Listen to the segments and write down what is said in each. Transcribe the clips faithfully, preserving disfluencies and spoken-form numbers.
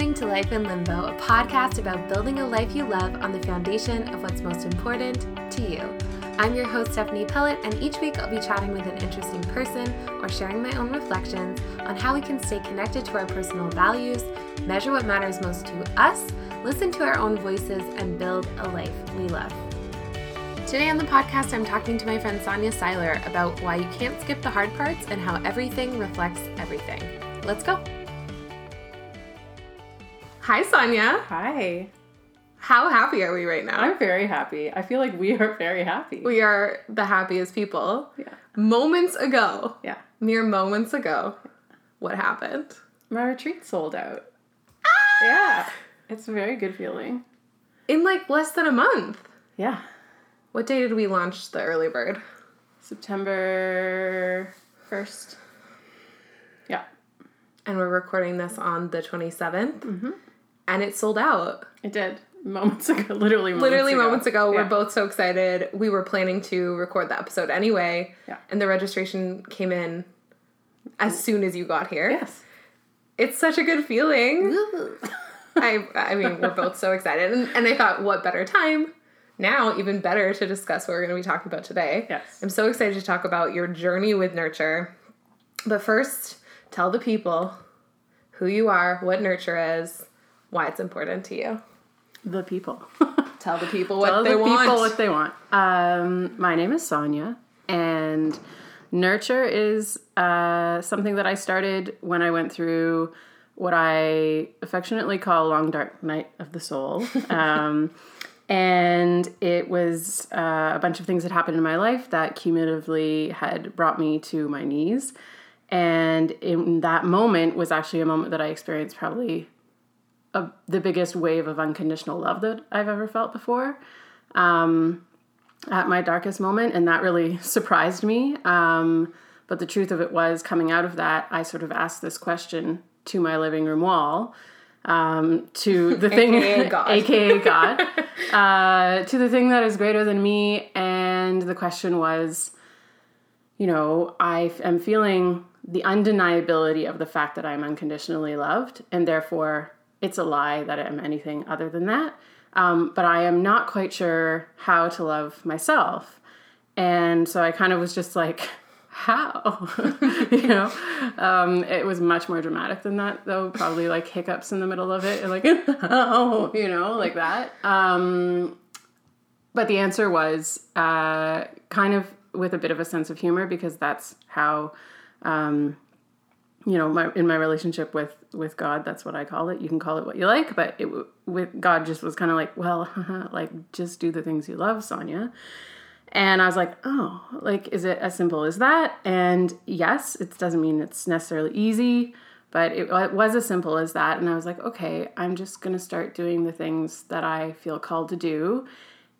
listening to Life in Limbo, a podcast about building a life you love on the foundation of what's most important to you. I'm your host, Stephanie Pellett, and each week I'll be chatting with an interesting person or sharing my own reflections on how we can stay connected to our personal values, measure what matters most to us, listen to our own voices, and build a life we love. Today on the podcast, I'm talking to my friend Sonia Seiler about why you can't skip the hard parts and how everything reflects everything. Let's go. Hi, Sonia. Hi. How happy are we right now? I'm very happy. I feel like we are very happy. We are the happiest people. Yeah. Moments ago. Yeah. Mere moments ago. What happened? My retreat sold out. Ah! Yeah. It's a very good feeling. In like less than a month. Yeah. What day did we launch the early bird? September first. Yeah. And we're recording this on the twenty-seventh. Mm-hmm. And it sold out. It did. Moments ago. Literally moments Literally ago. Literally moments ago. Yeah. We're both so excited. We were planning to record the episode anyway. Yeah. And the registration came in as soon as you got here. Yes. It's such a good feeling. I I mean, we're both so excited. And, and I thought, what better time? Now, even better to discuss what we're going to be talking about today. Yes. I'm so excited to talk about your journey with Nurture. But first, tell the people who you are, what Nurture is, why it's important to you. The people. Tell the people what Tell they the want. Tell people what they want. Um, my name is Sonia, and Nurture is uh, something that I started when I went through what I affectionately call a long, dark night of the soul. Um, and it was uh, a bunch of things that happened in my life that cumulatively had brought me to my knees. And in that moment was actually a moment that I experienced probably A, the biggest wave of unconditional love that I've ever felt before, um, at my darkest moment. And that really surprised me. Um, but the truth of it was, coming out of that, I sort of asked this question to my living room wall, um, to the thing, A K A God, A K A God uh, to the thing that is greater than me. And the question was, you know, I am feeling the undeniability of the fact that I'm unconditionally loved, and therefore it's a lie that I am anything other than that. Um, but I am not quite sure how to love myself. And so I kind of was just like, how? you know? Um, it was much more dramatic than that, though. Probably like hiccups in the middle of it. And like, oh, you know, like that. Um, but the answer was uh, kind of with a bit of a sense of humor, because that's how... Um, you know, my, in my relationship with, with God, that's what I call it. You can call it what you like, but it, with God just was kind of like, well, like, just do the things you love, Sonia. And I was like, oh, like, is it as simple as that? And yes, it doesn't mean it's necessarily easy, but it, it was as simple as that. And I was like, okay, I'm just going to start doing the things that I feel called to do,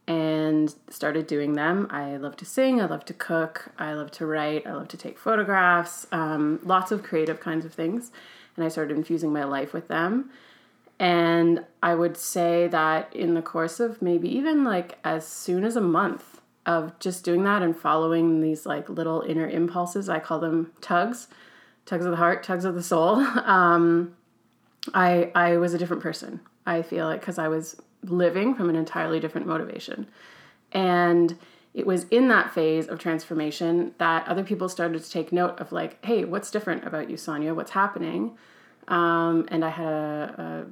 and started doing them. I love to sing, I love to cook, I love to write, I love to take photographs, um, lots of creative kinds of things. And I started infusing my life with them. And I would say that in the course of maybe even like as soon as a month of just doing that and following these like little inner impulses, I call them tugs, tugs of the heart, tugs of the soul, um, I I was a different person. I feel like, because I was living from an entirely different motivation. And it was in that phase of transformation that other people started to take note of, like, hey, what's different about you, Sonia? What's happening? Um, and I had a,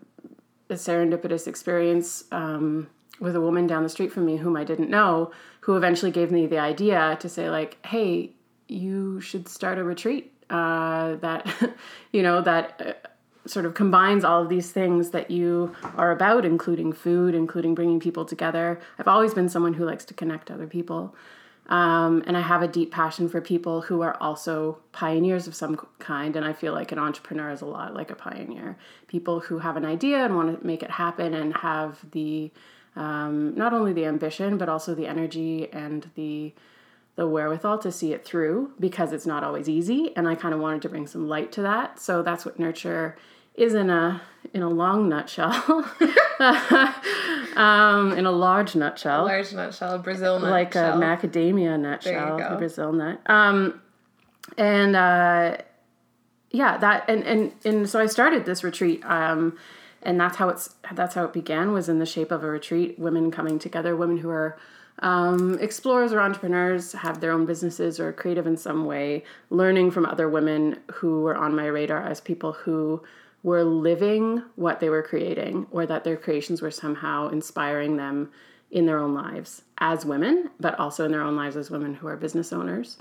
a, a serendipitous experience um, with a woman down the street from me whom I didn't know, who eventually gave me the idea to say, like, hey, you should start a retreat uh, that, you know, that... Uh, sort of combines all of these things that you are about, including food, including bringing people together. I've always been someone who likes to connect other people. Um, and I have a deep passion for people who are also pioneers of some kind. And I feel like an entrepreneur is a lot like a pioneer. People who have an idea and want to make it happen and have the, um, not only the ambition, but also the energy and the the wherewithal to see it through, because it's not always easy. And I kind of wanted to bring some light to that. So that's what Nurture is in a in a long nutshell, um, in a large nutshell, a large nutshell, Brazil nut, like nutshell. A macadamia nutshell, a Brazil nut. Um, and uh, yeah, that and and and so I started this retreat. Um, And that's how it's that's how it began, was in the shape of a retreat, women coming together, women who are um, explorers or entrepreneurs, have their own businesses or creative in some way, learning from other women who were on my radar as people who were living what they were creating, or that their creations were somehow inspiring them in their own lives as women, but also in their own lives as women who are business owners.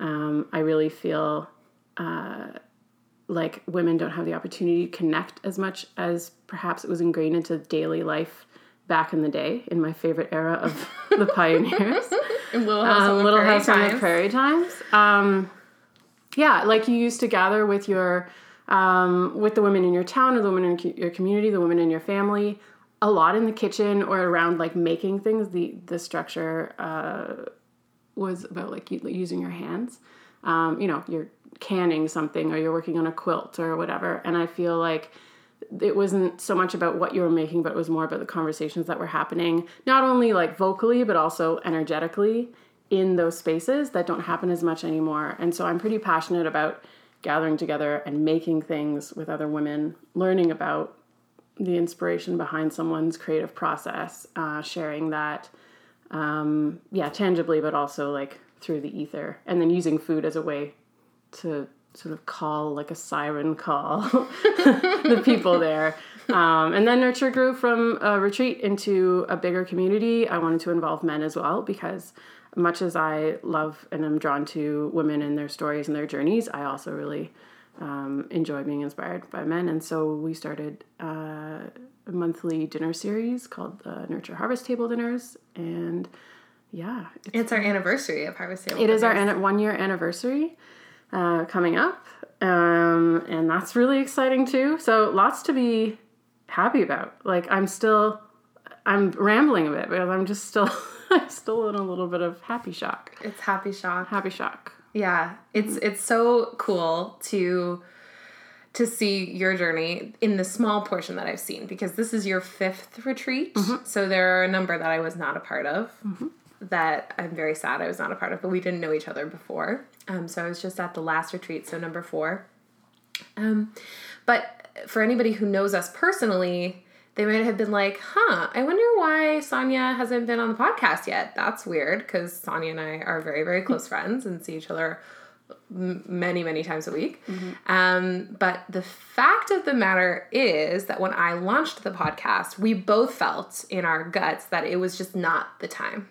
Um, I really feel uh, like women don't have the opportunity to connect as much as perhaps it was ingrained into daily life back in the day, in my favorite era of the pioneers. In Little House um, on the Little Prairie House times. on the Prairie times. Um, yeah, like you used to gather with your... Um, with the women in your town, or the women in co- your community, the women in your family, a lot in the kitchen or around like making things. The the structure uh, was about like using your hands. Um, you know, you're canning something, or you're working on a quilt or whatever. And I feel like it wasn't so much about what you were making, but it was more about the conversations that were happening, not only like vocally, but also energetically in those spaces that don't happen as much anymore. And so I'm pretty passionate about gathering together and making things with other women, learning about the inspiration behind someone's creative process, uh, sharing that, um, yeah, tangibly, but also like through the ether, and then using food as a way to sort of call, like a siren call, the people there. Um, and then Nurture grew from a retreat into a bigger community. I wanted to involve men as well, because much as I love and am drawn to women and their stories and their journeys, I also really um, enjoy being inspired by men. And so we started uh, a monthly dinner series called the Nurture Harvest Table Dinners. And yeah. It's, it's our anniversary of Harvest Table Dinners. It is our an- one-year anniversary uh, coming up. Um, and that's really exciting too. So lots to be happy about. Like I'm still... I'm rambling a bit, because I'm just still, I'm still in a little bit of happy shock. It's happy shock. Happy shock. Yeah. It's, mm-hmm. it's so cool to, to see your journey in the small portion that I've seen, because this is your fifth retreat. Mm-hmm. So there are a number that I was not a part of, mm-hmm. that I'm very sad I was not a part of, but we didn't know each other before. Um, so I was just at the last retreat. So number four. Um, but for anybody who knows us personally, they might have been like, huh, I wonder why Sonia hasn't been on the podcast yet. That's weird, because Sonia and I are very, very close friends and see each other many, many times a week. Mm-hmm. Um, but the fact of the matter is that when I launched the podcast, we both felt in our guts that it was just not the time.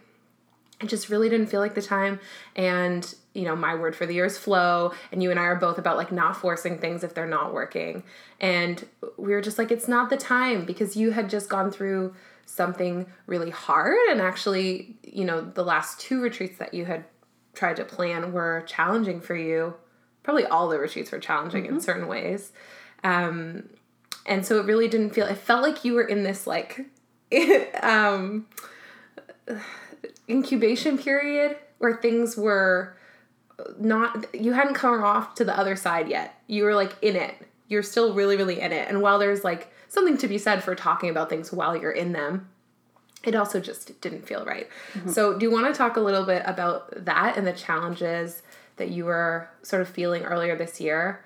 It just really didn't feel like the time. And, you know, my word for the year is flow. And you and I are both about like not forcing things if they're not working. And we were just like, it's not the time, because you had just gone through something really hard. And actually, you know, the last two retreats that you had tried to plan were challenging for you. Probably all the retreats were challenging, mm-hmm. in certain ways. Um, and so it really didn't feel, it felt like you were in this like, um, incubation period where things were not, you hadn't come off to the other side yet. You were like in it. You're still really, really in it. And while there's like something to be said for talking about things while you're in them, it also just didn't feel right. Mm-hmm. So do you want to talk a little bit about that and the challenges that you were sort of feeling earlier this year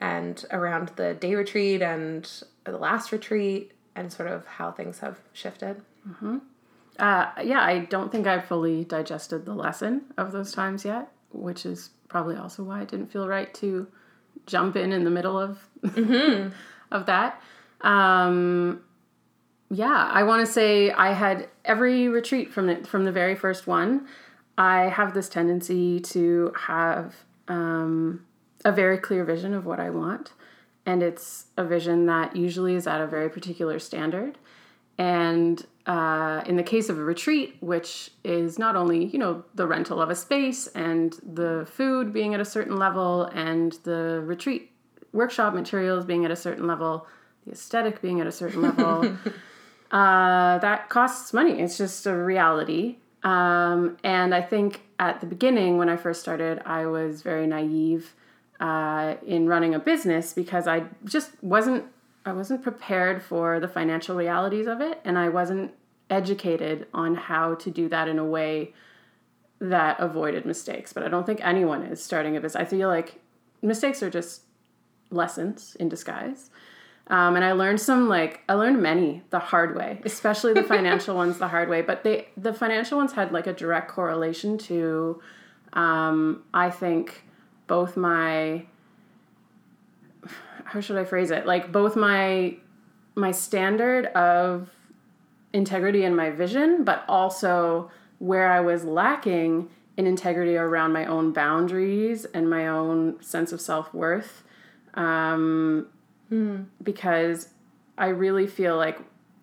and around the day retreat and the last retreat and sort of how things have shifted? Mm-hmm. Uh, yeah, I don't think I've fully digested the lesson of those times yet, which is probably also why it didn't feel right to jump in in the middle of mm-hmm. of that. Um, yeah, I want to say I had every retreat from the, from the very first one. I have this tendency to have um, a very clear vision of what I want, and it's a vision that usually is at a very particular standard. And uh, in the case of a retreat, which is not only, you know, the rental of a space and the food being at a certain level and the retreat workshop materials being at a certain level, the aesthetic being at a certain level, uh, that costs money. It's just a reality. Um, and I think at the beginning, when I first started, I was very naive uh, in running a business, because I just wasn't I wasn't prepared for the financial realities of it, and I wasn't educated on how to do that in a way that avoided mistakes. But I don't think anyone is starting a business. I feel like mistakes are just lessons in disguise. Um, and I learned some, like, I learned many the hard way, especially the financial ones the hard way. But they, the financial ones had, like, a direct correlation to, um, I think, both my, how should I phrase it? Like, both my, my standard of integrity and my vision, but also where I was lacking in integrity around my own boundaries and my own sense of self-worth. Um, mm. Because I really feel like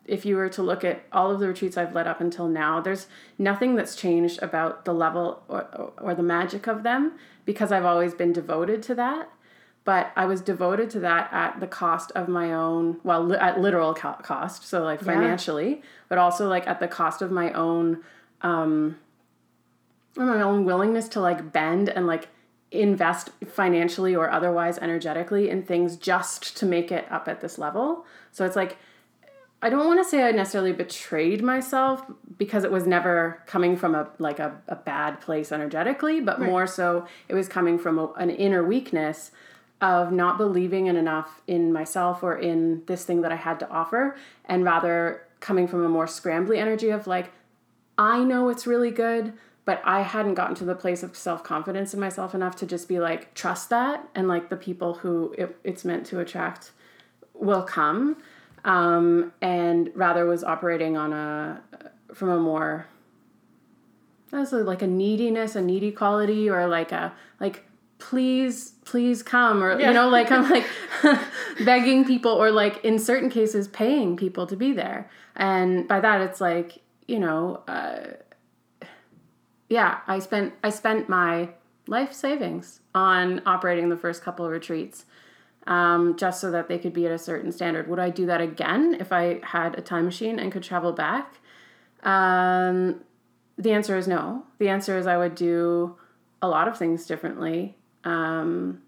if you were to look at all of the retreats I've led up until now, there's nothing that's changed about the level or, or, or the magic of them, because I've always been devoted to that. But I was devoted to that at the cost of my own, well, li- at literal co- cost, so like financially, yeah. but also like at the cost of my own, um, my own willingness to like bend and like invest financially or otherwise energetically in things just to make it up at this level. So it's like, I don't want to say I necessarily betrayed myself, because it was never coming from a like a, a bad place energetically, but right. more so it was coming from a, an inner weakness of not believing in enough in myself or in this thing that I had to offer, and rather coming from a more scrambly energy of like, I know it's really good, but I hadn't gotten to the place of self-confidence in myself enough to just be like, trust that. And like the people who it, it's meant to attract will come. Um, and rather was operating on a, from a more, that's like a neediness, a needy quality, or like a, like, please, please come. Or, yeah. you know, like I'm like begging people, or like in certain cases, paying people to be there. And by that, it's like, you know, uh, Yeah, I spent I spent my life savings on operating the first couple of retreats, um, just so that they could be at a certain standard. Would I do that again if I had a time machine and could travel back? Um, the answer is no. The answer is I would do a lot of things differently. Um,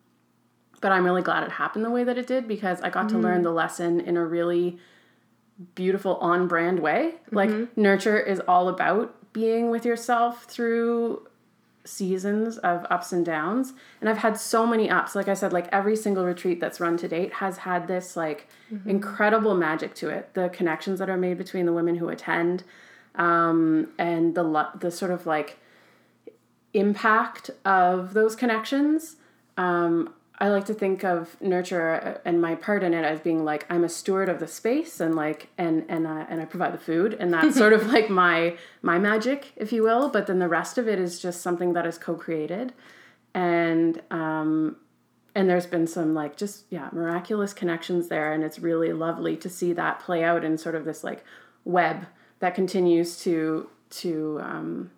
but I'm really glad it happened the way that it did, because I got mm-hmm. to learn the lesson in a really beautiful, on-brand way. Mm-hmm. Like, Nurture is all about being with yourself through seasons of ups and downs. And I've had so many ups. Like I said, like every single retreat that's run to date has had this like mm-hmm. incredible magic to it. The connections that are made between the women who attend, um, and the, the sort of like impact of those connections. Um, I like to think of Nurture and my part in it as being like, I'm a steward of the space, and like, and, and, uh, and I provide the food, and that's sort of like my, my magic, if you will. But then the rest of it is just something that is co-created. And, um, and there's been some like, just, yeah, miraculous connections there. And it's really lovely to see that play out in sort of this like web that continues to, to, um,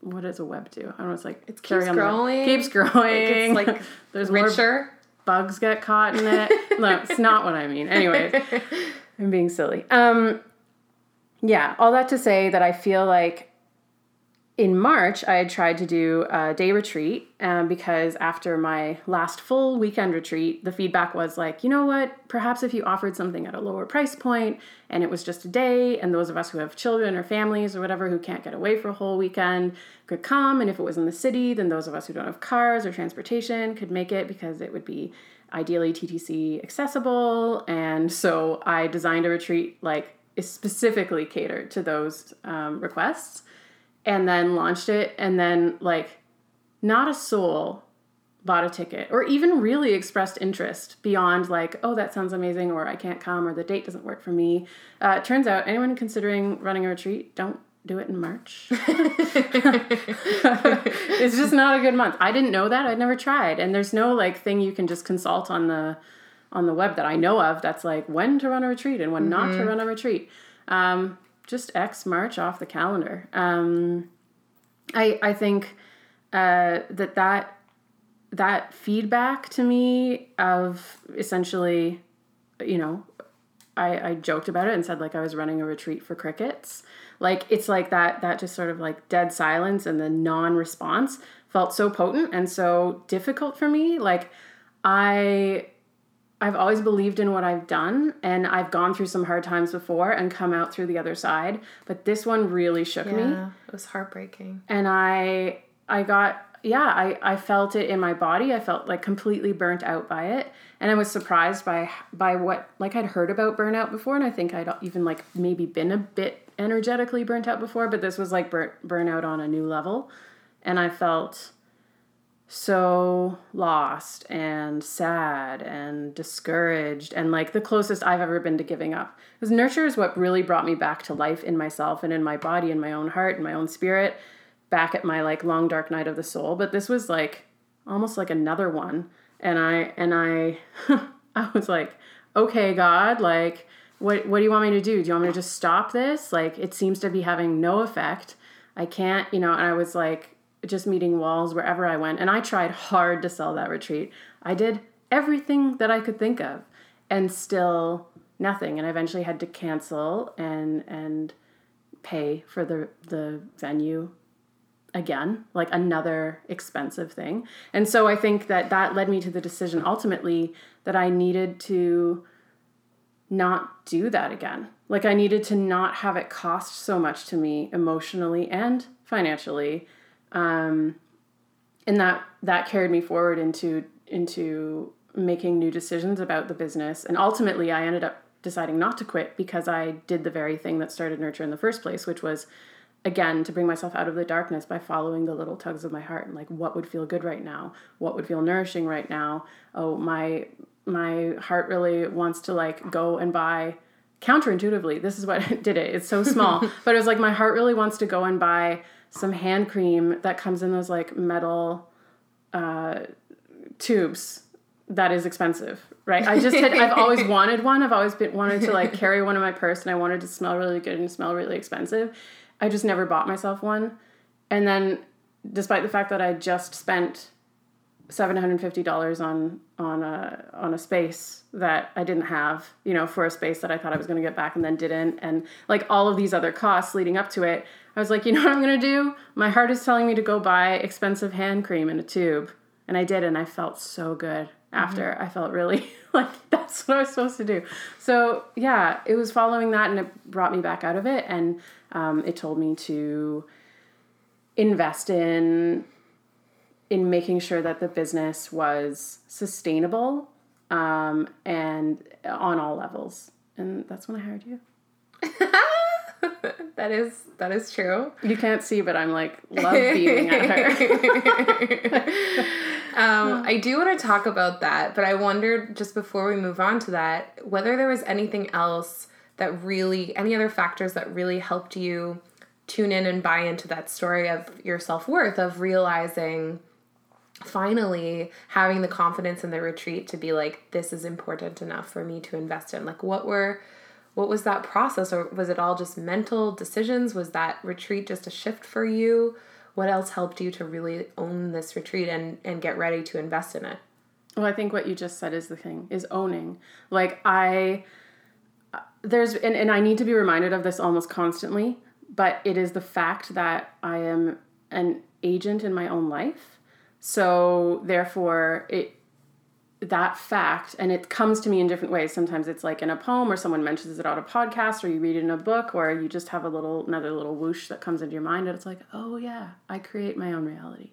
what does a web do? I don't know. It's like, it keeps growing. Keeps growing. Like it's like there's richer. Bugs get caught in it. No, it's not what I mean. Anyways, I'm being silly. Um, yeah, all that to say that I feel like in March, I had tried to do a day retreat, um, because after my last full weekend retreat, the feedback was like, you know what, perhaps if you offered something at a lower price point and it was just a day, and those of us who have children or families or whatever who can't get away for a whole weekend could come. And if it was in the city, then those of us who don't have cars or transportation could make it, because it would be ideally T T C accessible. And so I designed a retreat like specifically catered to those um, requests. And then launched it, and then, like, not a soul bought a ticket or even really expressed interest beyond, like, oh, that sounds amazing, or I can't come, or the date doesn't work for me. Uh, it turns out anyone considering running a retreat, don't do it in March. It's just not a good month. I didn't know that. I'd never tried. And there's no, like, thing you can just consult on the on the web that I know of that's, like, when to run a retreat and when mm-hmm. not to run a retreat. Um Just X March off the calendar. Um, I I think uh, that that that feedback to me of essentially, you know, I, I joked about it and said like I was running a retreat for crickets. Like it's like that that just sort of like dead silence and the non-response felt so potent and so difficult for me. Like I. I've always believed in what I've done, and I've gone through some hard times before and come out through the other side. But this one really shook yeah, me. It was heartbreaking. And I, I got, yeah, I, I felt it in my body. I felt like completely burnt out by it. And I was surprised by, by what, like I'd heard about burnout before. And I think I'd even like maybe been a bit energetically burnt out before, but this was like burn, burnout on a new level. And I felt so lost and sad and discouraged. And like the closest I've ever been to giving up, because Nurture is what really brought me back to life in myself and in my body, in my own heart, in my own spirit, back at my like long dark night of the soul. But this was like almost like another one. And I, and I, I was like, okay, God, like, what, what do you want me to do? Do you want me to just stop this? Like, it seems to be having no effect. I can't, you know, and I was like, just meeting walls wherever I went. And I tried hard to sell that retreat. I did everything that I could think of and still nothing. And I eventually had to cancel and, and pay for the, the venue again, like another expensive thing. And so I think that that led me to the decision ultimately that I needed to not do that again. Like I needed to not have it cost so much to me emotionally and financially. Um, and that, that carried me forward into, into making new decisions about the business. And ultimately I ended up deciding not to quit because I did the very thing that started Nurture in the first place, which was, again, to bring myself out of the darkness by following the little tugs of my heart and like, what would feel good right now? What would feel nourishing right now? Oh, my, my heart really wants to like go and buy, counterintuitively, this is what did it. It's so small, but it was like, my heart really wants to go and buy some hand cream that comes in those like metal, uh, tubes that is expensive, right? I just had, I've always wanted one. I've always been wanted to like carry one in my purse and I wanted to smell really good and smell really expensive. I just never bought myself one. And then despite the fact that I just spent seven hundred fifty dollars on, on a, on a space that I didn't have, you know, for a space that I thought I was going to get back and then didn't. And like all of these other costs leading up to it, I was like, you know what I'm going to do? My heart is telling me to go buy expensive hand cream in a tube. And I did. And I felt so good after. Mm-hmm. I felt really like that's what I was supposed to do. So yeah, it was following that and it brought me back out of it. And, um, it told me to invest in, in making sure that the business was sustainable, um, and on all levels. And that's when I hired you. That is, that is true. You can't see, but I'm like, love beating at her. um, I do want to talk about that, but I wondered just before we move on to that, whether there was anything else that really, any other factors that really helped you tune in and buy into that story of your self-worth, of realizing finally having the confidence in the retreat to be like, this is important enough for me to invest in. Like what were, what was that process? Or was it all just mental decisions? Was that retreat just a shift for you? What else helped you to really own this retreat and, and get ready to invest in it? Well, I think what you just said is the thing, is owning. Like I, there's, and, and I need to be reminded of this almost constantly, but it is the fact that I am an agent in my own life. So therefore it, that fact, and it comes to me in different ways. Sometimes it's like in a poem or someone mentions it on a podcast or you read it in a book or you just have a little, another little whoosh that comes into your mind and it's like, oh yeah, I create my own reality,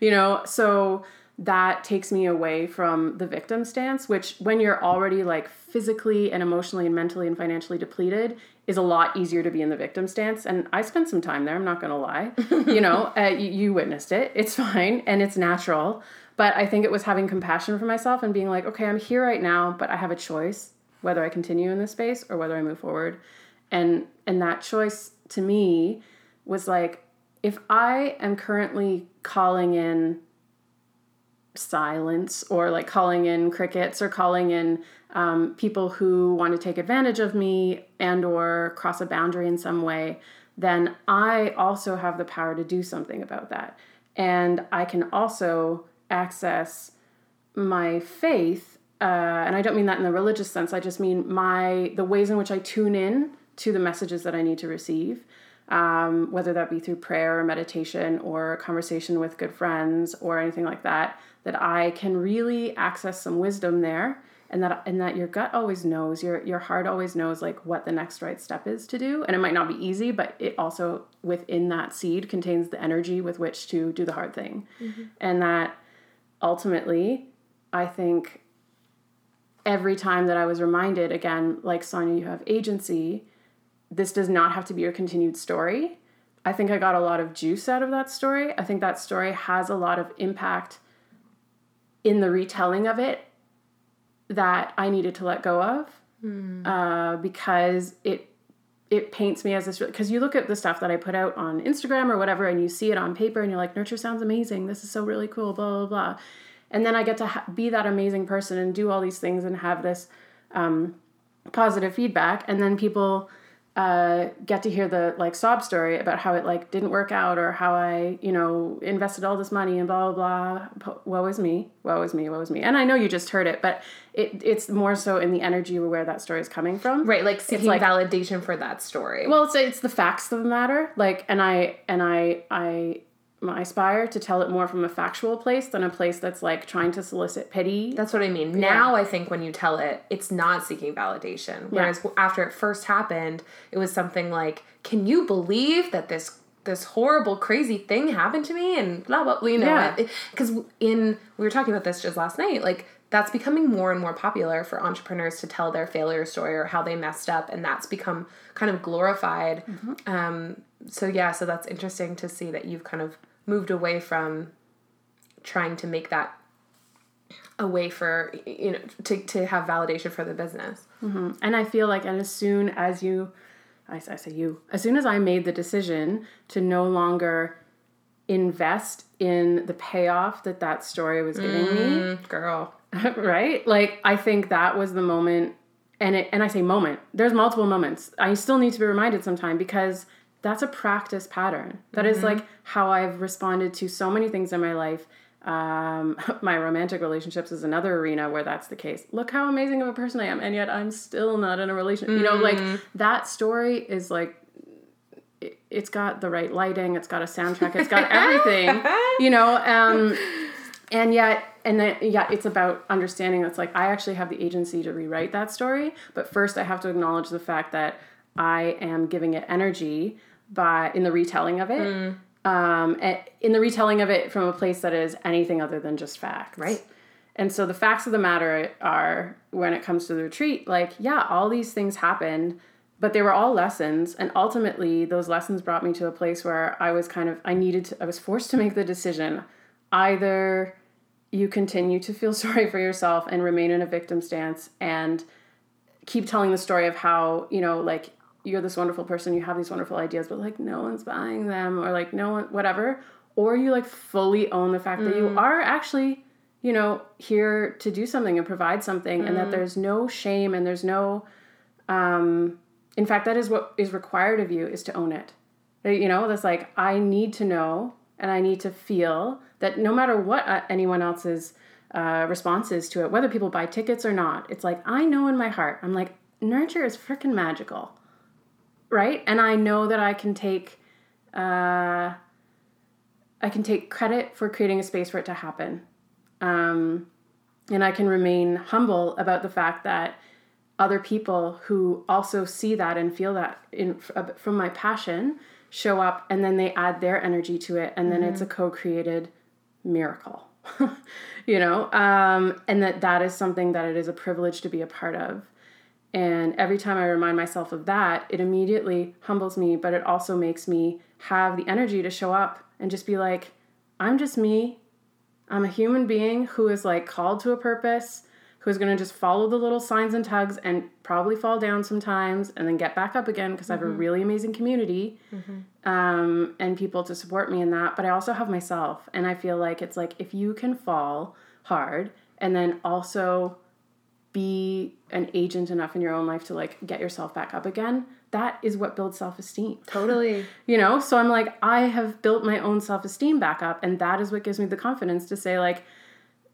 you know? So that takes me away from the victim stance, which when you're already like physically and emotionally and mentally and financially depleted is a lot easier to be in the victim stance. And I spent some time there. I'm not going to lie. you know, uh, you, you witnessed it. It's fine. And it's natural. But I think it was having compassion for myself and being like, okay, I'm here right now, but I have a choice whether I continue in this space or whether I move forward. And, and that choice to me was like, if I am currently calling in silence or like calling in crickets or calling in um, people who want to take advantage of me and or cross a boundary in some way, then I also have the power to do something about that. And I can also access my faith, uh, and I don't mean that in the religious sense, I just mean my the ways in which I tune in to the messages that I need to receive, um, whether that be through prayer or meditation or conversation with good friends or anything like that, that I can really access some wisdom there and that and that your gut always knows, your your heart always knows like what the next right step is to do. And it might not be easy, but it also within that seed contains the energy with which to do the hard thing. Mm-hmm. And that ultimately, I think every time that I was reminded, again, like, Sonia, you have agency. This does not have to be your continued story. I think I got a lot of juice out of that story. I think that story has a lot of impact in the retelling of it that I needed to let go of mm. uh, because it it paints me as this... Because you look at the stuff that I put out on Instagram or whatever and you see it on paper and you're like, Nurture sounds amazing. This is so really cool, blah, blah, blah. And then I get to ha- be that amazing person and do all these things and have this um, positive feedback. And then people... Uh, get to hear the like sob story about how it like didn't work out or how I, you know, invested all this money and blah, blah, blah. Woe is me. Woe is me. Woe is me. And I know you just heard it, but it it's more so in the energy where that story is coming from. Right. Like seeking like, validation for that story. Well, it's, it's the facts of the matter. Like, and I, and I, I, I aspire to tell it more from a factual place than a place that's like trying to solicit pity. That's what I mean. Yeah. Now I think when you tell it, it's not seeking validation. Whereas yeah. after it first happened, it was something like, can you believe that this this horrible, crazy thing happened to me? And blah, blah, blah, you know. Because yeah. in, we were talking about this just last night, like that's becoming more and more popular for entrepreneurs to tell their failure story or how they messed up. And that's become kind of glorified. Mm-hmm. Um, so yeah, so that's interesting to see that you've kind of moved away from trying to make that a way for, you know, to, to have validation for the business. Mm-hmm. And I feel like, and as soon as you, I, I say you, as soon as I made the decision to no longer invest in the payoff that that story was giving mm, me. Girl. Right? Like, I think that was the moment, and it, and I say moment, there's multiple moments. I still need to be reminded sometime because that's a practice pattern. That mm-hmm. is like how I've responded to so many things in my life. Um, my romantic relationships is another arena where that's the case. Look how amazing of a person I am, and yet I'm still not in a relationship. Mm-hmm. You know, like that story is like, it, it's got the right lighting, it's got a soundtrack, it's got everything, you know? Um, and yet, and then, yeah, it's about understanding that's like, I actually have the agency to rewrite that story. But first I have to acknowledge the fact that I am giving it energy by in the retelling of it, mm. um, in the retelling of it from a place that is anything other than just facts. Right. And so the facts of the matter are, when it comes to the retreat, like, yeah, all these things happened, but they were all lessons. And ultimately those lessons brought me to a place where I was kind of, I needed to, I was forced to make the decision. Either you continue to feel sorry for yourself and remain in a victim stance and keep telling the story of how, you know, like, you're this wonderful person, you have these wonderful ideas, but like no one's buying them or like no one, whatever. Or you like fully own the fact mm. that you are actually, you know, here to do something and provide something mm. and that there's no shame and there's no, um, in fact, that is what is required of you is to own it. You know, that's like, I need to know and I need to feel that no matter what anyone else's uh, response is to it, whether people buy tickets or not, it's like, I know in my heart, I'm like, Nurture is freaking magical. Right? And I know that I can take, uh, I can take credit for creating a space for it to happen. Um, and I can remain humble about the fact that other people who also see that and feel that in, from my passion show up and then they add their energy to it. And then mm-hmm. it's a co-created miracle, you know? Um, and that that is something that it is a privilege to be a part of. And every time I remind myself of that, it immediately humbles me, but it also makes me have the energy to show up and just be like, I'm just me. I'm a human being who is like called to a purpose, who is going to just follow the little signs and tugs and probably fall down sometimes and then get back up again because mm-hmm. I have a really amazing community mm-hmm. um, and people to support me in that. But I also have myself. And I feel like it's like, if you can fall hard and then also be an agent enough in your own life to like get yourself back up again, that is what builds self-esteem. Totally. You know, so I'm like, I have built my own self-esteem back up, and that is what gives me the confidence to say like,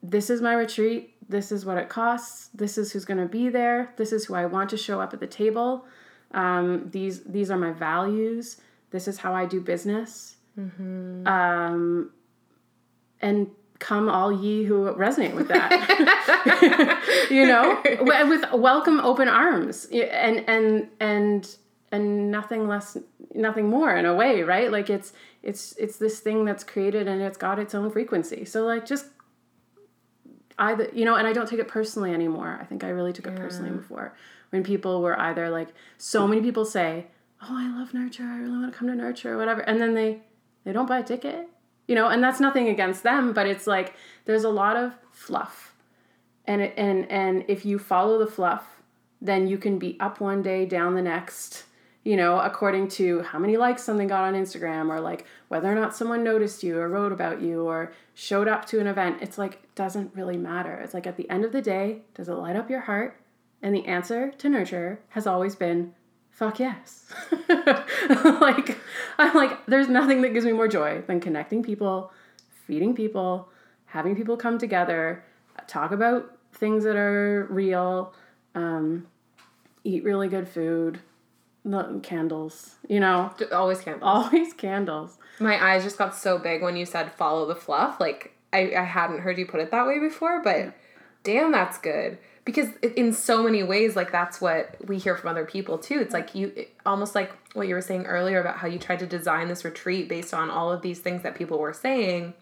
this is my retreat, this is what it costs, this is who's going to be there, this is who I want to show up at the table, um, these these are my values, this is how I do business. Mm-hmm. Um, and come all ye who resonate with that, you know, with welcome, open arms, and, and, and, and nothing less, nothing more in a way, right? Like it's, it's, it's this thing that's created and it's got its own frequency. So like, just either, you know, and I don't take it personally anymore. I think I really took it yeah. personally before, when people were either like, so many people say, oh, I love Nurture, I really want to come to Nurture or whatever. And then they, they don't buy a ticket. You know, and that's nothing against them, but it's like there's a lot of fluff. And it, and and if you follow the fluff, then you can be up one day, down the next, you know, according to how many likes something got on Instagram, or like whether or not someone noticed you or wrote about you or showed up to an event. It's like, it doesn't really matter. It's like at the end of the day, does it light up your heart? And the answer to Nurture has always been, fuck yes. like, I'm like, there's nothing that gives me more joy than connecting people, feeding people, having people come together, talk about things that are real, um, eat really good food, candles, you know. Always candles. Always candles. My eyes just got so big when you said follow the fluff. Like, I, I hadn't heard you put it that way before, but yeah. Damn, that's good. Because in so many ways, like, that's what we hear from other people, too. It's like you, it, almost like what you were saying earlier about how you tried to design this retreat based on all of these things that people were saying.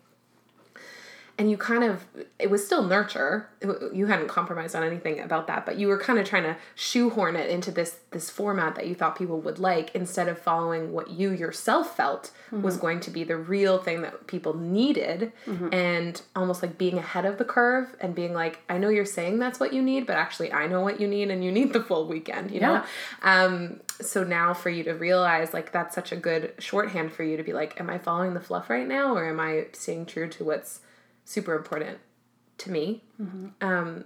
And you kind of, it was still Nurture. It, you hadn't compromised on anything about that. But you were kind of trying to shoehorn it into this this format that you thought people would like, instead of following what you yourself felt mm-hmm. was going to be the real thing that people needed. Mm-hmm. And almost like being ahead of the curve and being like, I know you're saying that's what you need, but actually I know what you need, and you need the full weekend, you yeah. know? Um, so now for you to realize, like, that's such a good shorthand for you to be like, am I following the fluff right now, or am I staying true to what's super important to me? Mm-hmm. Um,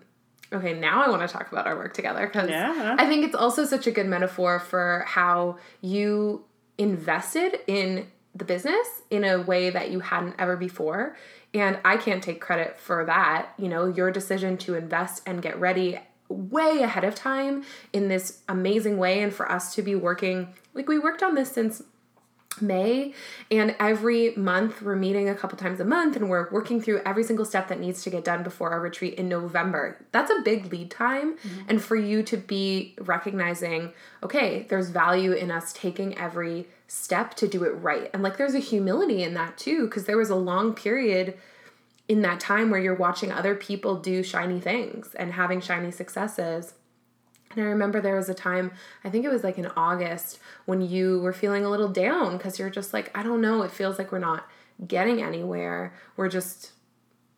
okay, now I want to talk about our work together, because yeah. I think it's also such a good metaphor for how you invested in the business in a way that you hadn't ever before. And I can't take credit for that. You know, your decision to invest and get ready way ahead of time in this amazing way, and for us to be working, like, we worked on this since May, and every month we're meeting a couple times a month, and we're working through every single step that needs to get done before our retreat in November. That's a big lead time. Mm-hmm. And for you to be recognizing, okay, there's value in us taking every step to do it right. And like, there's a humility in that too, because there was a long period in that time where you're watching other people do shiny things and having shiny successes. And I remember there was a time, I think it was like in August, when you were feeling a little down, because you're just like, I don't know, it feels like we're not getting anywhere. We're just,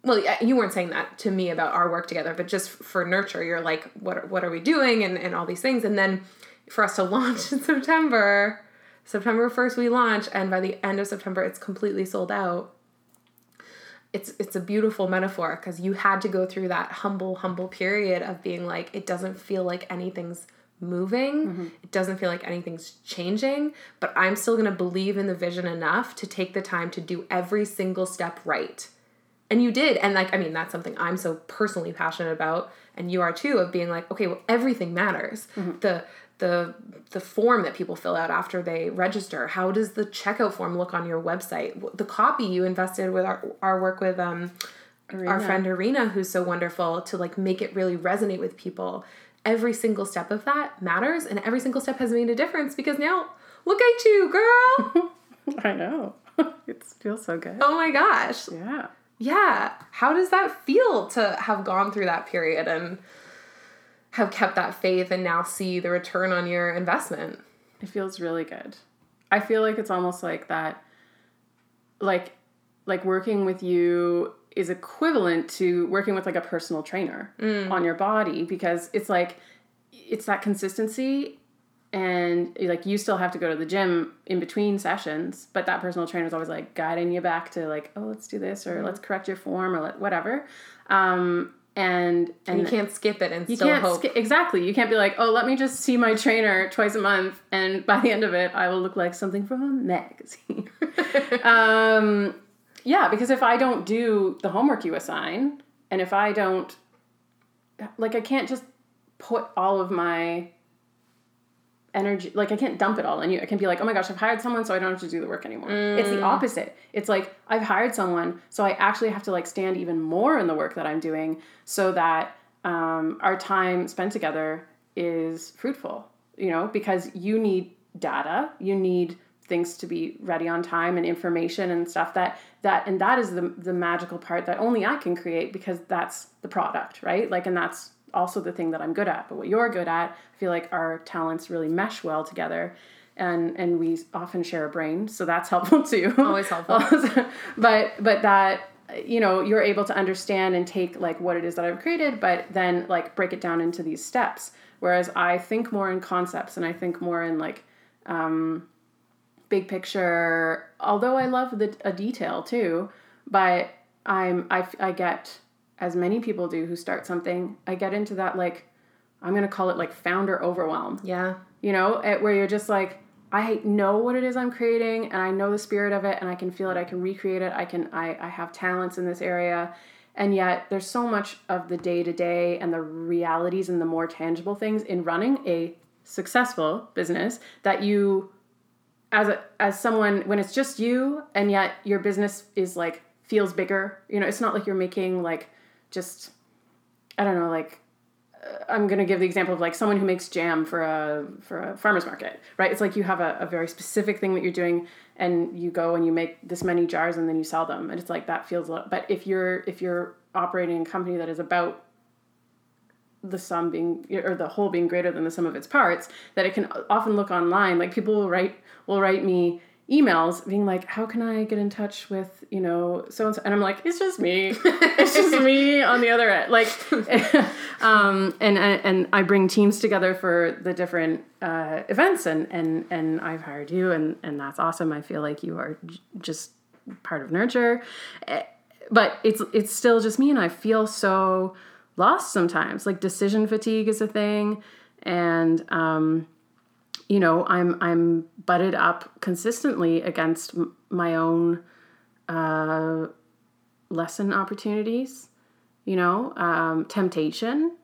well, you weren't saying that to me about our work together, but just for Nurture, you're like, what what are we doing, and, and all these things. And then for us to launch in September, September first we launch, and by the end of September, it's completely sold out. It's it's a beautiful metaphor, because you had to go through that humble, humble period of being like, it doesn't feel like anything's moving. Mm-hmm. It doesn't feel like anything's changing, but I'm still going to believe in the vision enough to take the time to do every single step right. And you did. And like, I mean, that's something I'm so personally passionate about, and you are too, of being like, okay, well, everything matters. Mm-hmm. The the the form that people fill out after they register, how does the checkout form look on your website, the copy you invested with our, our work with um Arena. Our friend Arena, who's so wonderful, to like make it really resonate with people. Every single step of that matters, and every single step has made a difference, because now look at you, girl. I know. It feels so good. Oh my gosh. Yeah. Yeah. How does that feel to have gone through that period and have kept that faith and now see the return on your investment? It feels really good. I feel like it's almost like that, like, like working with you is equivalent to working with like a personal trainer mm. on your body, because it's like, it's that consistency, and like, you still have to go to the gym in between sessions, but that personal trainer is always like guiding you back to like, oh, let's do this, or mm. let's correct your form, or let, whatever. Um, And, and and you can't skip it and you still can't hope. Sk- exactly. You can't be like, oh, let me just see my trainer twice a month, and by the end of it, I will look like something from a magazine. um, yeah, because if I don't do the homework you assign, and if I don't, like, I can't just put all of my energy, like I can't dump it all on you. I can be like, oh my gosh, I've hired someone, so I don't have to do the work anymore. Mm. It's the opposite. It's like, I've hired someone, so I actually have to like stand even more in the work that I'm doing so that um, our time spent together is fruitful, you know, because you need data, you need things to be ready on time and information and stuff that, that, and that is the the magical part that only I can create, because that's the product, right? Like, and that's also the thing that I'm good at. But what you're good at, I feel like our talents really mesh well together, and and we often share a brain, so that's helpful too. Always helpful. but but that, you know, you're able to understand and take like what it is that I've created, but then like break it down into these steps. Whereas I think more in concepts, and I think more in like um, big picture. Although I love the a detail too, but I'm I I get. as many people do who start something, I get into that, like, I'm going to call it like founder overwhelm. Yeah. You know, at, where you're just like, I know what it is I'm creating, and I know the spirit of it, and I can feel it. I can recreate it. I can, I, I have talents in this area. And yet there's so much of the day to day and the realities and the more tangible things in running a successful business that you, as a, as someone, when it's just you, and yet your business is like, feels bigger, you know, it's not like you're making like, just, I don't know, like, uh, I'm going to give the example of like someone who makes jam for a for a farmer's market, right? It's like you have a, a very specific thing that you're doing, and you go and you make this many jars and then you sell them. And it's like, that feels a lot. But if you're, if you're operating a company that is about the sum being, or the whole being greater than the sum of its parts, that it can often look online, like people will write, will write me emails being like, how can I get in touch with, you know, so-and-so? And I'm like, it's just me. It's just me on the other end. Like, um, and, and I bring teams together for the different uh, events, and, and, and I've hired you, and, and that's awesome. I feel like you are j- just part of Nurture, but it's, it's still just me. And I feel so lost sometimes. Like, decision fatigue is a thing. And, um, you know, I'm I'm butted up consistently against m- my own uh, lesson opportunities. You know, um, temptation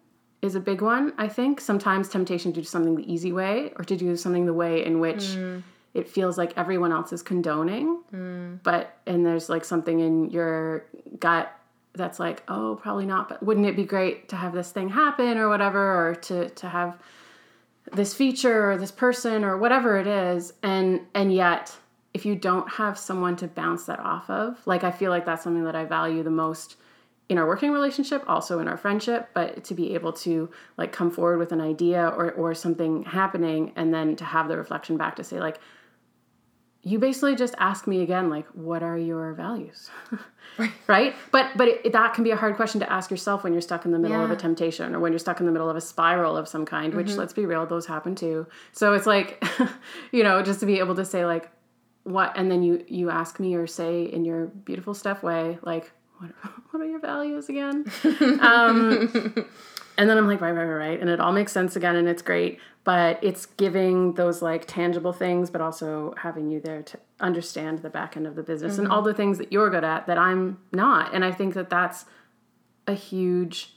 is a big one, I think. Sometimes temptation to do something the easy way, or to do something the way in which mm. it feels like everyone else is condoning. Mm. But, and there's like something in your gut that's like, oh, probably not, but wouldn't it be great to have this thing happen, or whatever, or to, to have this feature, or this person, or whatever it is. And, and yet if you don't have someone to bounce that off of, like, I feel like that's something that I value the most in our working relationship, also in our friendship, but to be able to like come forward with an idea, or, or something happening, and then to have the reflection back to say like, you basically just ask me again, like, what are your values? Right. Right. But, but it, that can be a hard question to ask yourself when you're stuck in the middle yeah. of a temptation, or when you're stuck in the middle of a spiral of some kind, which mm-hmm. let's be real, those happen too. So it's like, you know, just to be able to say like, what, and then you, you ask me, or say in your beautiful Steph way, like, what, what are your values again? um, and then I'm like, right, right, right, right. And it all makes sense again. And it's great. But it's giving those like tangible things, but also having you there to understand the back end of the business mm-hmm. and all the things that you're good at that I'm not. And I think that that's a huge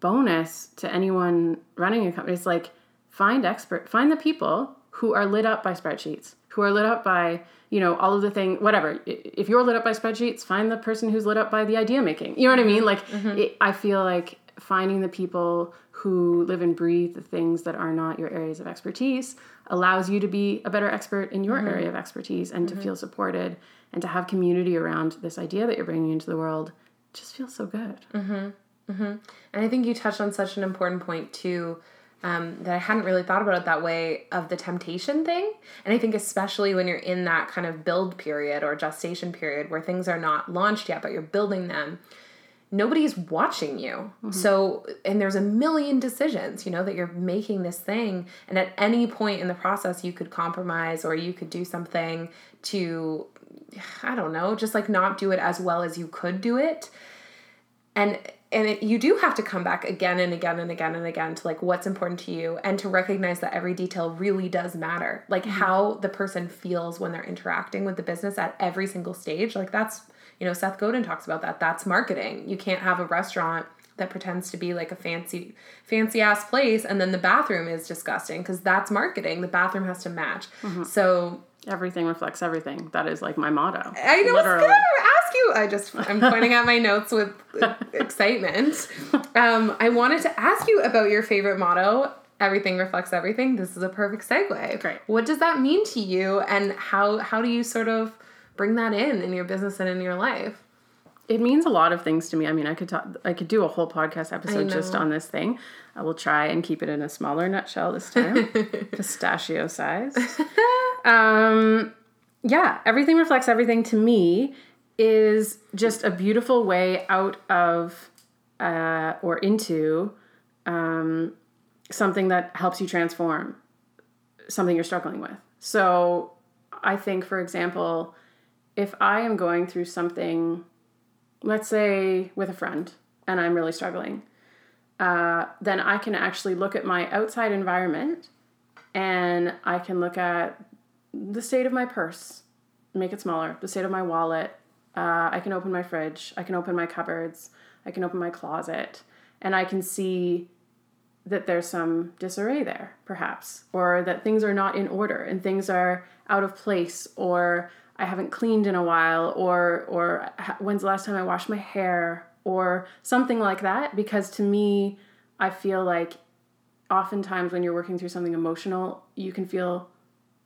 bonus to anyone running a company. It's like, find expert, find the people who are lit up by spreadsheets, who are lit up by, you know, all of the thing, whatever. If you're lit up by spreadsheets, find the person who's lit up by the idea making. You know what I mean? Like, mm-hmm. it, I feel like finding the people who live and breathe the things that are not your areas of expertise allows you to be a better expert in your mm-hmm. area of expertise, and mm-hmm. to feel supported, and to have community around this idea that you're bringing into the world. It just feels so good. Mm-hmm. Mm-hmm. And I think you touched on such an important point too, um, that I hadn't really thought about it that way, of the temptation thing. And I think especially when you're in that kind of build period or gestation period where things are not launched yet, but you're building them, nobody's watching you. Mm-hmm. So, and there's a million decisions, you know, that you're making this thing. And at any point in the process, you could compromise, or you could do something to, I don't know, just like not do it as well as you could do it. And, and it, you do have to come back again and again and again and again to like what's important to you, and to recognize that every detail really does matter. Like mm-hmm. how the person feels when they're interacting with the business at every single stage. Like that's, you know, Seth Godin talks about that. That's marketing. You can't have a restaurant that pretends to be like a fancy, fancy ass place. And then the bathroom is disgusting because that's marketing. The bathroom has to match. Mm-hmm. So everything reflects everything. That is like my motto. I was going to ask you. I just, I'm pointing out my notes with excitement. Um, I wanted to ask you about your favorite motto. Everything reflects everything. This is a perfect segue. Great. What does that mean to you, and how how do you sort of bring that in in your business and in your life? It means a lot of things to me. I mean, I could talk, I could do a whole podcast episode just on this thing. I will try and keep it in a smaller nutshell this time, pistachio size. um, yeah, everything reflects everything to me is just a beautiful way out of uh, or into. Um, something that helps you transform something you're struggling with. So I think, for example, if I am going through something, let's say with a friend, and I'm really struggling, uh, then I can actually look at my outside environment, and I can look at the state of my purse, make it smaller, the state of my wallet. Uh, I can open my fridge. I can open my cupboards. I can open my closet, and I can see that there's some disarray there, perhaps, or that things are not in order and things are out of place, or I haven't cleaned in a while, or or when's the last time I washed my hair, or something like that. Because to me, I feel like oftentimes when you're working through something emotional, you can feel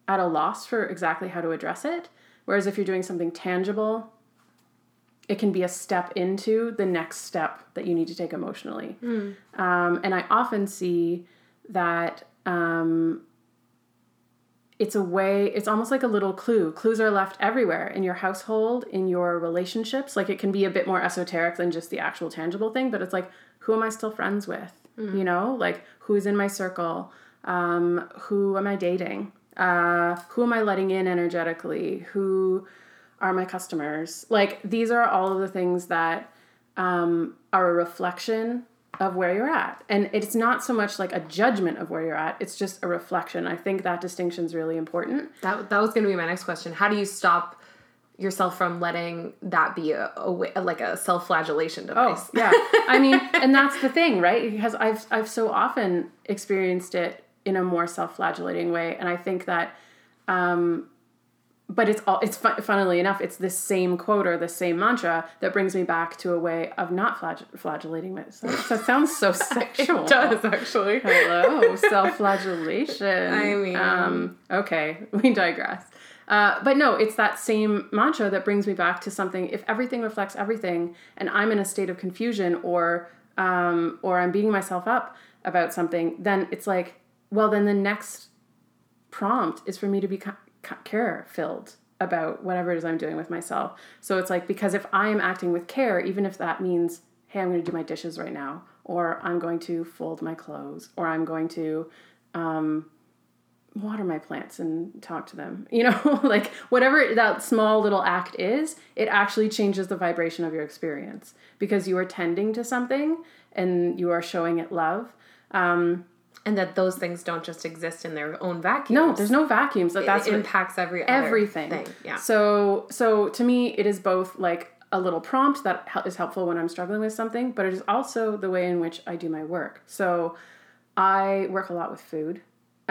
at a loss for exactly how to address it. Whereas if you're doing something tangible, it can be a step into the next step that you need to take emotionally. Mm. Um, and I often see that um, it's a way, it's almost like a little clue. Clues are left everywhere in your household, in your relationships. Like, it can be a bit more esoteric than just the actual tangible thing, but it's like, who am I still friends with? Mm. You know, like, who's in my circle? Um, who am I dating? Uh, who am I letting in energetically? Who are my customers? Like, these are all of the things that um, are a reflection of where you're at. And it's not so much like a judgment of where you're at. It's just a reflection. I think that distinction is really important. That that was going to be my next question. How do you stop yourself from letting that be a, a like a self-flagellation device? Oh, yeah. I mean, and that's the thing, right? Because I've I've so often experienced it in a more self-flagellating way. And I think that... Um, But it's all, it's fun, funnily enough, it's this same quote or the same mantra that brings me back to a way of not flag- flagellating myself. That sounds so sexual. It does, actually. Hello, self-flagellation. I mean. Um, okay, we digress. Uh, but no, it's that same mantra that brings me back to something. If everything reflects everything, and I'm in a state of confusion, or um, or I'm beating myself up about something, then it's like, well, then the next prompt is for me to become care filled about whatever it is I'm doing with myself. So it's like, because if I am acting with care, even if that means, hey, I'm going to do my dishes right now, or I'm going to fold my clothes, or I'm going to um, water my plants and talk to them, you know, like whatever that small little act is, it actually changes the vibration of your experience, because you are tending to something and you are showing it love. Um, And that those things don't just exist in their own vacuums. No, there's no vacuums. That that's it impacts every other everything. Thing. Yeah. So, so to me, it is both like a little prompt that is helpful when I'm struggling with something, but it is also the way in which I do my work. So, I work a lot with food,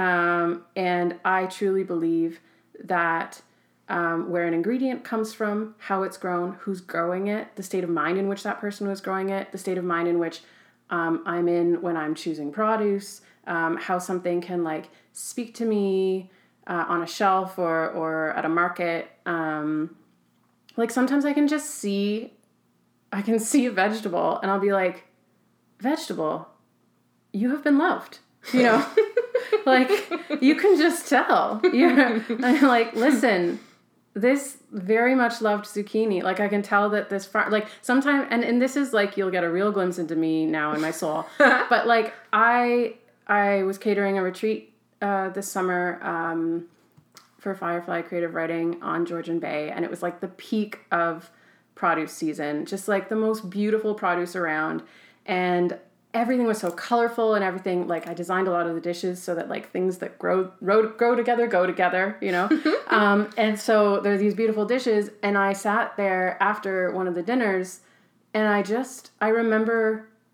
um, and I truly believe that um, where an ingredient comes from, how it's grown, who's growing it, the state of mind in which that person was growing it, the state of mind in which um, I'm in when I'm choosing produce. Um, how something can like speak to me uh, on a shelf or or at a market. Um, like sometimes I can just see, I can see a vegetable and I'll be like, vegetable, you have been loved. You know, like you can just tell. You're, I'm like, listen, this very much loved zucchini. Like I can tell that this far, like sometimes, and, and this is like, you'll get a real glimpse into me now in my soul, but like I... I was catering a retreat uh, this summer um, for Firefly Creative Writing on Georgian Bay, and it was like the peak of produce season, just like the most beautiful produce around, and everything was so colorful and everything. Like I designed a lot of the dishes so that like things that grow grow, grow together go together, you know. um, and so there are these beautiful dishes, and I sat there after one of the dinners, and I just I remember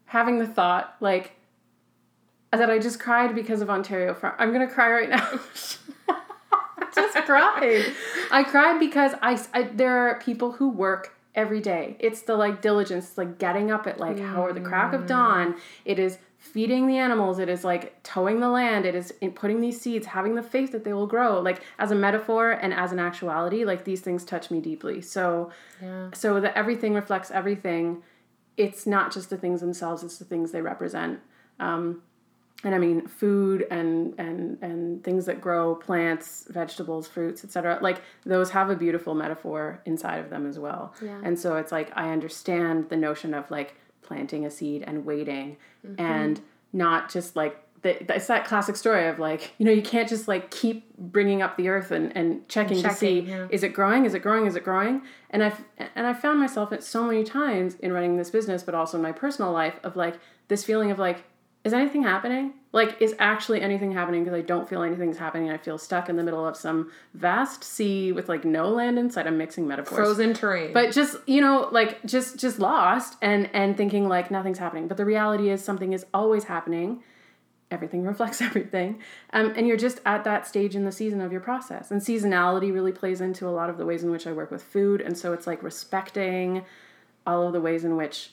having the thought, like, that I just cried because of Ontario Farm. I'm going to cry right now. Just cried. I cried because I, I, there are people who work every day. It's the, like, diligence, like, getting up at, like, mm. hour, the crack of dawn. It is feeding the animals. It is, like, towing the land. It is putting these seeds, having the faith that they will grow. Like, as a metaphor and as an actuality, like, these things touch me deeply. So, yeah. so that everything reflects everything. It's not just the things themselves. It's the things they represent. Um, And I mean, food and, and, and things that grow, plants, vegetables, fruits, et cetera. Like, those have a beautiful metaphor inside of them as well. Yeah. And so it's like, I understand the notion of, like, planting a seed and waiting mm-hmm. and not just, like, the, it's that classic story of, like, you know, you can't just, like, keep bringing up the earth and, and checking, checking to see, yeah. is it growing? Is it growing? Is it growing? And I've, and I found myself at so many times in running this business, but also in my personal life of, like, this feeling of, like, is anything happening? Like, is actually anything happening? Because I don't feel anything's happening. I feel stuck in the middle of some vast sea with, like, no land in sight. I'm mixing metaphors. Frozen terrain. But just, you know, like, just just lost and, and thinking, like, nothing's happening. But the reality is something is always happening. Everything reflects everything. Um, and you're just at that stage in the season of your process. And seasonality really plays into a lot of the ways in which I work with food. And so it's, like, respecting all of the ways in which,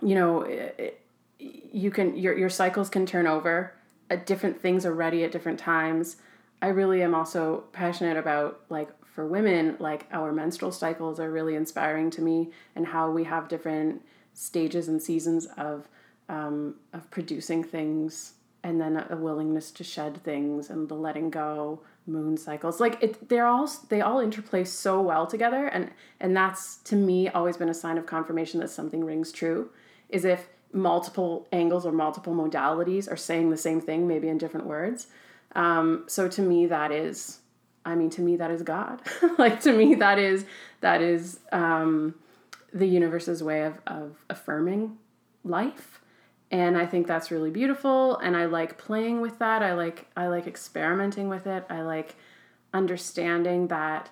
you know... It, it, you can, your, your cycles can turn over, uh, different things are ready at different times. I really am also passionate about, like, for women, like, our menstrual cycles are really inspiring to me, and how we have different stages and seasons of, um, of producing things, and then a willingness to shed things, and the letting go, moon cycles. Like, it, they're all, they all interplay so well together. And, and that's, to me, always been a sign of confirmation that something rings true, is if multiple angles or multiple modalities are saying the same thing, maybe in different words. Um, so to me, that is, I mean, to me, that is God. Like, to me, that is, that is, um, the universe's way of, of affirming life. And I think that's really beautiful. And I like playing with that. I like, I like experimenting with it. I like understanding that,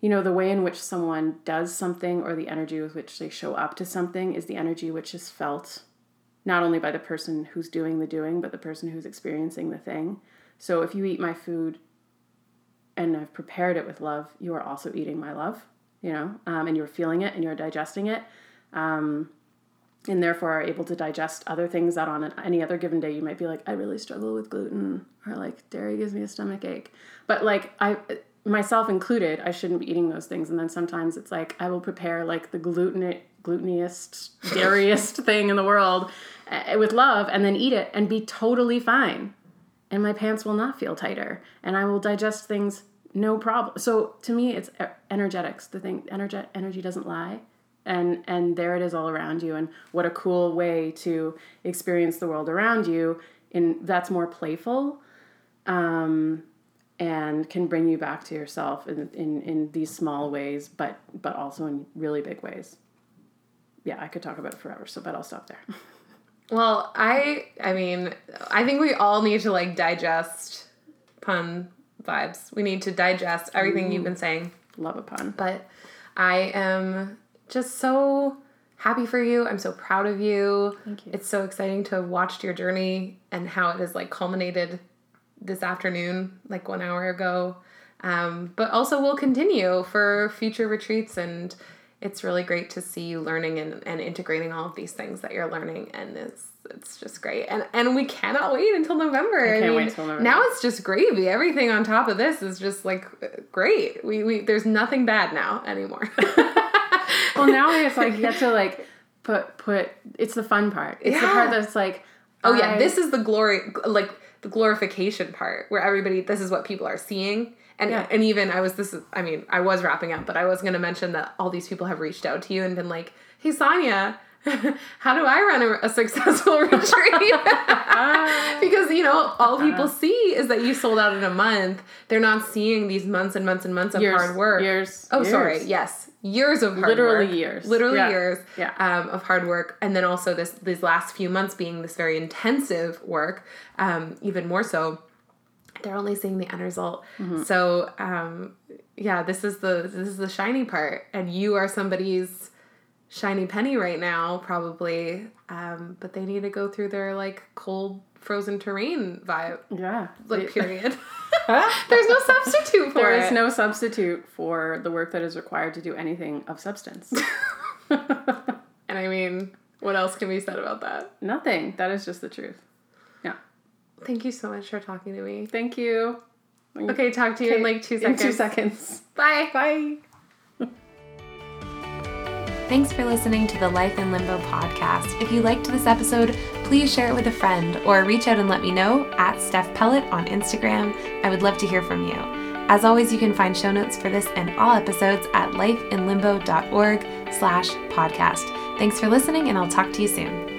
you know, the way in which someone does something or the energy with which they show up to something is the energy which is felt not only by the person who's doing the doing, but the person who's experiencing the thing. So if you eat my food and I've prepared it with love, you are also eating my love, you know, um, and you're feeling it and you're digesting it, um, and therefore are able to digest other things that on any other given day you might be like, I really struggle with gluten, or like dairy gives me a stomach ache. But like I... myself included, I shouldn't be eating those things. And then sometimes it's like, I will prepare like the gluten gluteniest, dairiest thing in the world uh, with love, and then eat it and be totally fine. And my pants will not feel tighter, and I will digest things no problem. So to me, it's energetics. The thing, energy, energy doesn't lie. And, and there it is all around you. And what a cool way to experience the world around you. And that's more playful. Um, and can bring you back to yourself in, in, in these small ways, but, but also in really big ways. Yeah, I could talk about it forever, so but I'll stop there. Well, I I mean, I think we all need to, like, digest pun vibes. We need to digest everything Ooh, you've been saying. Love a pun. But I am just so happy for you. I'm so proud of you. Thank you. It's so exciting to have watched your journey and how it has, like, culminated this afternoon, like one hour ago. Um, but also we'll continue for future retreats, and it's really great to see you learning and, and integrating all of these things that you're learning. And it's, it's just great. And, and we cannot wait until November. I can't I mean, wait until November. Now it's just gravy. Everything on top of this is just like great. We, we, there's nothing bad now anymore. Well, now it's like, you have to like put, put, it's the fun part. It's yeah. the part that's like, oh I, yeah, this is the glory, like, the glorification part where everybody, this is what people are seeing. And yeah. and even I was, this is, I mean, I was wrapping up, but I was going to mention that all these people have reached out to you and been like, hey, Sonia, how do I run a, a successful retreat? Because, you know, all people see is that you sold out in a month. They're not seeing these months and months and months of years, hard work. Years. Oh, years. sorry. Yes. Years of hard Literally work. Literally years. Literally yeah. years yeah. Um, of hard work. And then also this these last few months being this very intensive work, um, even more so. They're only seeing the end result. Mm-hmm. So, um, yeah, this is the this is the shiny part. And you are somebody's shiny penny right now, probably. Um, but they need to go through their, like, cold, frozen terrain vibe. Yeah. Like, period. There's no substitute for there it. There is no substitute for the work that is required to do anything of substance. And I mean, what else can be said about that? Nothing. That is just the truth. Yeah. Thank you so much for talking to me. Thank you. Okay, talk to you okay. in like two seconds. In two seconds. Bye. Bye. Thanks for listening to the Life in Limbo podcast. If you liked this episode, please share it with a friend or reach out and let me know at Steph Pellett on Instagram. I would love to hear from you. As always, you can find show notes for this and all episodes at lifeinlimbo dot org slash podcast. Thanks for listening, and I'll talk to you soon.